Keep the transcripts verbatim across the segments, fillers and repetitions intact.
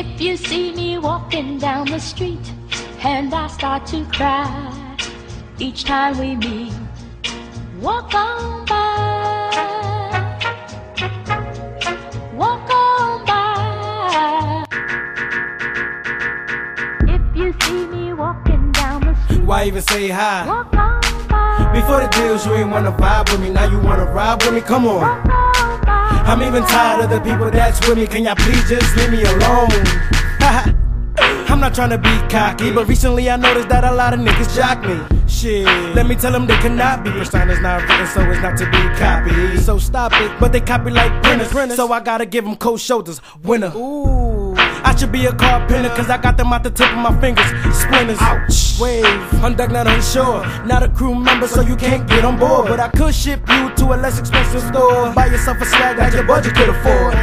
If you see me walking down the street and I start to cry each time we meet, walk on by, walk on by. If you see me walking down the street, why even say hi? Walk on by. Before the deals you ain't wanna vibe with me, now you wanna ride with me, come on, walk on by. I'm even tired of the people that's with me, can y'all please just leave me alone? I'm not trying to be cocky, but recently I noticed that a lot of niggas jock me. Shit, let me tell them they cannot be. Persona is not written, so it's not to be copied. So stop it, but they copy like printers. So I gotta give them cold shoulders, winner. Ooh, I should be a carpenter, cause I got them out the tip of my fingers, splinters. Ouch, wave, unducked, not unsure. Not a crew member, so you can't get on board. But I could ship you to a less expensive store. Buy yourself a swag that your budget could afford.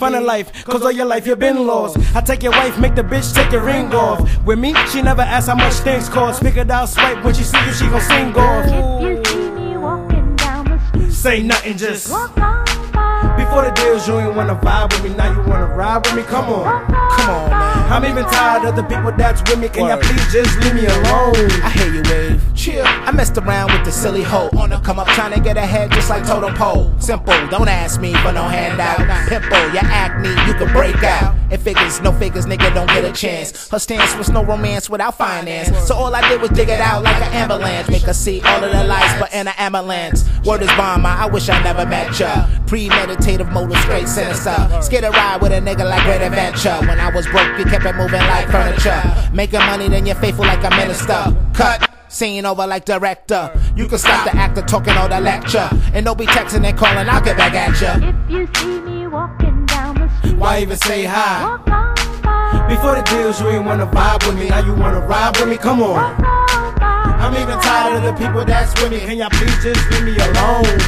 Find a life, cause all your life you've been lost. I take your wife, make the bitch take your ring off. With me, she never asks how much things cost. Pick it out, swipe, when she see you, she gon' sing off. If you see me walking down the street, say nothing, just walk on by. Before the deals, you ain't wanna vibe with me, now you wanna ride with me, come on, come on, man. I'm even tired of the people that's with me, can y'all please just leave me alone? I hear you, wave. Chill. I messed around with the silly hoe on the come up, trying to get ahead just like totem pole. Simple, don't ask me for no handout. Pimple, your acne, you can break out. It figures, no figures, nigga don't get a chance. Her stance was no romance without finance. So all I did was dig it out like an ambulance. Make her see all of the lights, but in an ambulance. Word is bomb, I wish I never met ya. Premeditative motive, straight sinister. Scared to ride with a nigga like Great Adventure. When I was broke, you kept it moving like furniture. Making money, then you're faithful like a minister. Cut. Scene over like director. You can stop the actor talking all the lecture. And don't be texting and calling, I'll get back at ya. If you see me walking down the street, why even say hi? Walk on by. Before the deals, you ain't wanna vibe with me, now you wanna ride with me, come on, walk on by. I'm even tired of the people that's with me, can y'all please just leave me alone?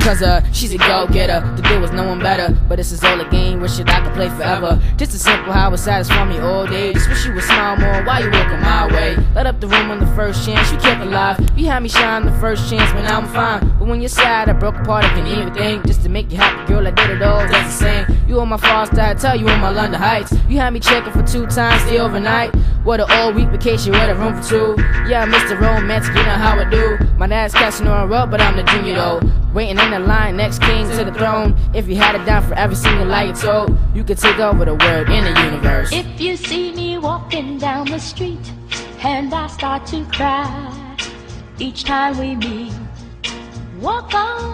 Cause uh, she's a go-getter, the deal was no one better. But this is all a game, wish that I could play forever. Just a simple how it satisfies me all day. Just wish you would smile more while you walking my way. Let up the room on the first chance, you kept alive. You had me shine the first chance when I'm fine. But when you're sad, I broke apart, I can even think. Just to make you happy, girl, I did it all, that's the same. You on my far side, tell you on my London Heights. You had me checking for two times, stay overnight. What an all-week vacation, what a room for two. Yeah, I missed the romance, you know how I do. My dad's catching on a rub, but I'm the junior though. Waiting in the line, next king to the throne. If you had it down for every single light told, you could take over the world in the universe. If you see me walking down the street and I start to cry each time we meet, walk on.